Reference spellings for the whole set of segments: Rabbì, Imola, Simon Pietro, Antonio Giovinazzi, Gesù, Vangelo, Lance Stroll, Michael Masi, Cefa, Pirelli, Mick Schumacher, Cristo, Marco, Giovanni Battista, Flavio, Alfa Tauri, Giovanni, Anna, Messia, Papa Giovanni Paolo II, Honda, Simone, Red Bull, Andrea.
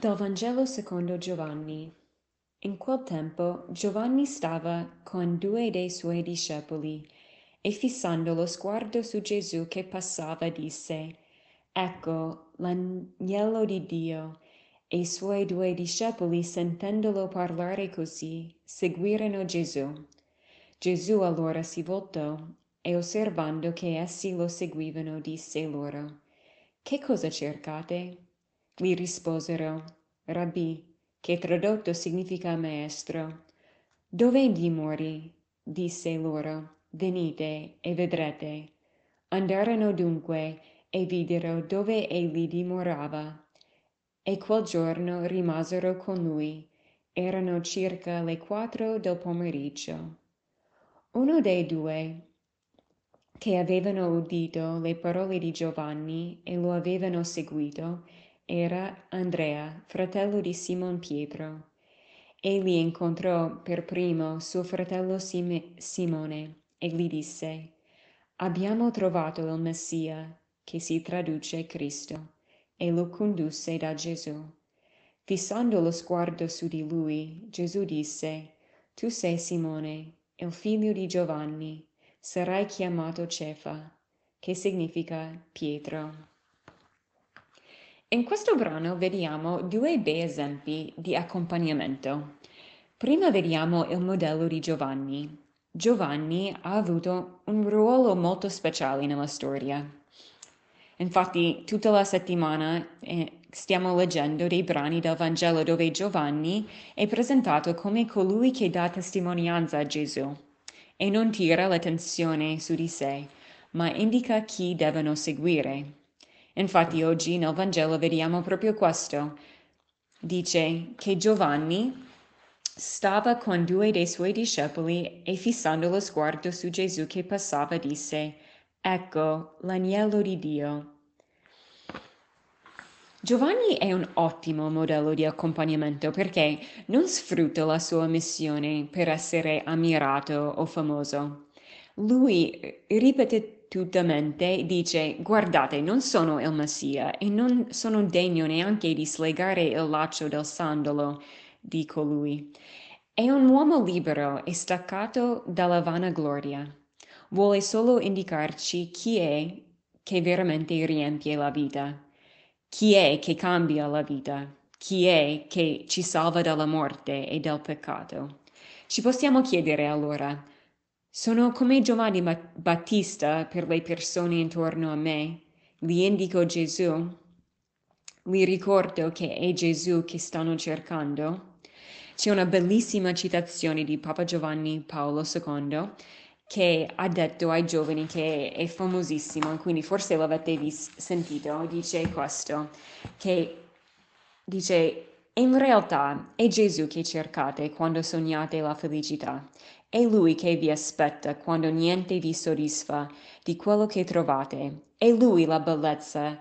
Dal Vangelo secondo Giovanni. In quel tempo Giovanni stava con due dei suoi discepoli e fissando lo sguardo su Gesù che passava disse: «Ecco l'agnello di Dio». E i suoi due discepoli, sentendolo parlare così, seguirono Gesù. Gesù allora si voltò e, osservando che essi lo seguivano, disse loro: «Che cosa cercate?» Gli risposero: «Rabbì», che tradotto significa maestro. «Dove dimori?» disse loro: «Venite e vedrete». Andarono dunque e videro dove egli dimorava, e quel giorno rimasero con lui. Erano circa le 4 del pomeriggio. Uno dei due, che avevano udito le parole di Giovanni e lo avevano seguito, era Andrea, fratello di Simon Pietro. Egli incontrò per primo suo fratello Simone e gli disse: «Abbiamo trovato il Messia», che si traduce Cristo, e lo condusse da Gesù. Fissando lo sguardo su di lui, Gesù disse: «Tu sei Simone, il figlio di Giovanni, sarai chiamato Cefa», che significa Pietro. In questo brano vediamo due bei esempi di accompagnamento. Prima vediamo il modello di Giovanni. Giovanni ha avuto un ruolo molto speciale nella storia. Infatti, tutta la settimana stiamo leggendo dei brani del Vangelo dove Giovanni è presentato come colui che dà testimonianza a Gesù e non tira l'attenzione su di sé, ma indica chi devono seguire. Infatti oggi nel Vangelo vediamo proprio questo. Dice che Giovanni stava con due dei suoi discepoli e fissando lo sguardo su Gesù che passava disse: «Ecco l'agnello di Dio». Giovanni è un ottimo modello di accompagnamento perché non sfrutta la sua missione per essere ammirato o famoso. Lui ripetutamente dice: «Guardate, non sono il Messia e non sono degno neanche di slegare il laccio del sandalo di colui». È un uomo libero e staccato dalla vanagloria. Vuole solo indicarci chi è che veramente riempie la vita, chi è che cambia la vita, chi è che ci salva dalla morte e dal peccato. Ci possiamo chiedere allora: sono come Giovanni Battista per le persone intorno a me? Gli indico Gesù? Gli ricordo che è Gesù che stanno cercando? C'è una bellissima citazione di Papa Giovanni Paolo II che ha detto ai giovani, che è famosissimo, quindi forse l'avete sentito. Dice questo, che dice: «In realtà è Gesù che cercate quando sognate la felicità. È Lui che vi aspetta quando niente vi soddisfa di quello che trovate. È Lui la bellezza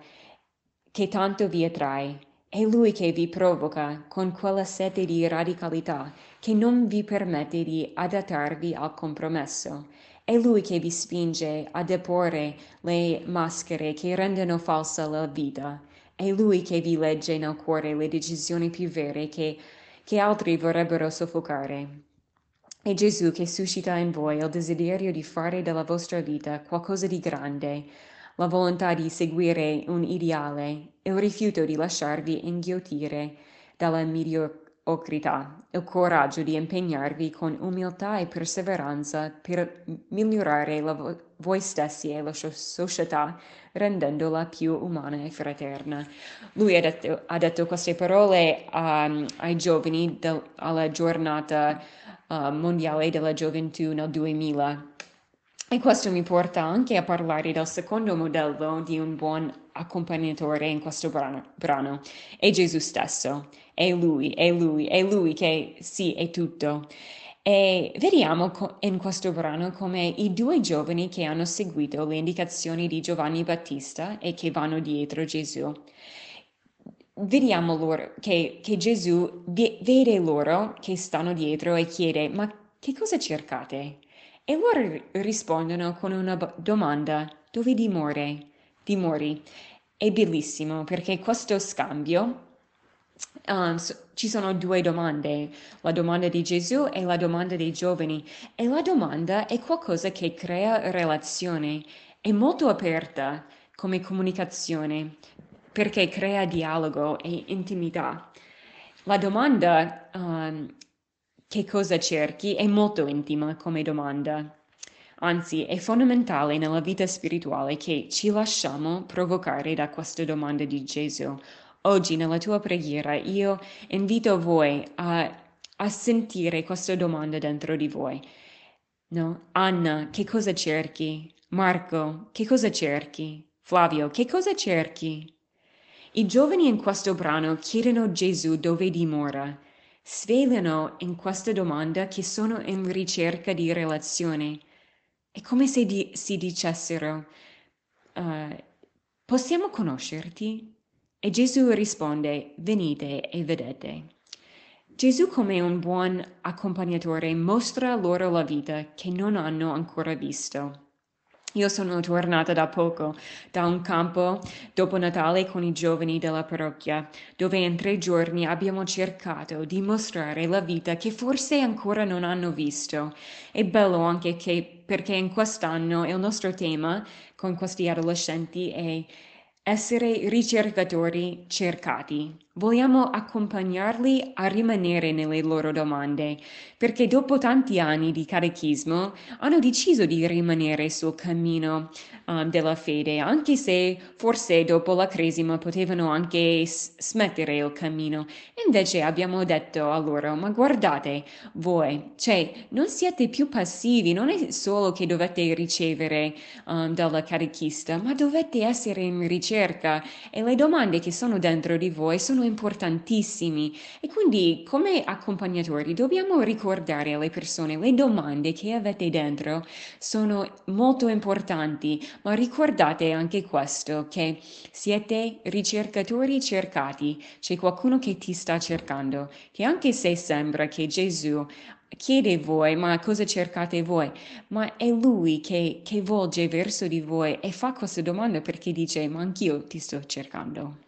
che tanto vi attrae. È Lui che vi provoca con quella sete di radicalità che non vi permette di adattarvi al compromesso. È Lui che vi spinge a deporre le maschere che rendono falsa la vita. È Lui che vi legge nel cuore le decisioni più vere che altri vorrebbero soffocare. È Gesù che suscita in voi il desiderio di fare della vostra vita qualcosa di grande, la volontà di seguire un ideale, il rifiuto di lasciarvi inghiottire dalla mediocrità, il coraggio di impegnarvi con umiltà e perseveranza per migliorare voi stessi e la società, rendendola più umana e fraterna». Lui ha detto queste parole ai giovani alla giornata mondiale della gioventù nel 2000. E questo mi porta anche a parlare del secondo modello di un buon accompagnatore in questo brano. È Gesù stesso. È Lui che sì, è tutto. E vediamo in questo brano come i due giovani che hanno seguito le indicazioni di Giovanni Battista e che vanno dietro Gesù. Vediamo loro che Gesù vede loro che stanno dietro e chiede: «Ma che cosa cercate?» E loro rispondono con una domanda: «Dove dimori?» È bellissimo perché questo scambio ci sono due domande, la domanda di Gesù e la domanda dei giovani, e la domanda è qualcosa che crea relazione, è molto aperta come comunicazione perché crea dialogo e intimità. La domanda che cosa cerchi è molto intima come domanda, anzi è fondamentale nella vita spirituale che ci lasciamo provocare da questa domanda di Gesù. Oggi nella tua preghiera io invito voi a sentire questa domanda dentro di voi. No? Anna, che cosa cerchi? Marco, che cosa cerchi? Flavio, che cosa cerchi? I giovani in questo brano chiedono Gesù dove dimora, svelano in questa domanda che sono in ricerca di relazione. È come se si dicessero, possiamo conoscerti? E Gesù risponde, venite e vedete. Gesù, come un buon accompagnatore, mostra loro la vita che non hanno ancora visto. Io sono tornata da poco da un campo dopo Natale con i giovani della parrocchia, dove in 3 giorni abbiamo cercato di mostrare la vita che forse ancora non hanno visto. È bello anche perché in quest'anno il nostro tema con questi adolescenti è essere ricercatori cercati. Vogliamo accompagnarli a rimanere nelle loro domande, perché dopo tanti anni di catechismo hanno deciso di rimanere sul cammino della fede, anche se forse dopo la Cresima potevano anche smettere il cammino. Invece abbiamo detto a loro, ma guardate voi, cioè non siete più passivi, non è solo che dovete ricevere dalla catechista, ma dovete essere in ricerca e le domande che sono dentro di voi sono importantissimi, e quindi come accompagnatori dobbiamo ricordare alle persone le domande che avete dentro sono molto importanti, ma ricordate anche questo, che siete ricercatori cercati, c'è qualcuno che ti sta cercando, che anche se sembra che Gesù chiede voi, ma cosa cercate voi? Ma è lui che volge verso di voi e fa questa domanda perché dice, ma anch'io ti sto cercando.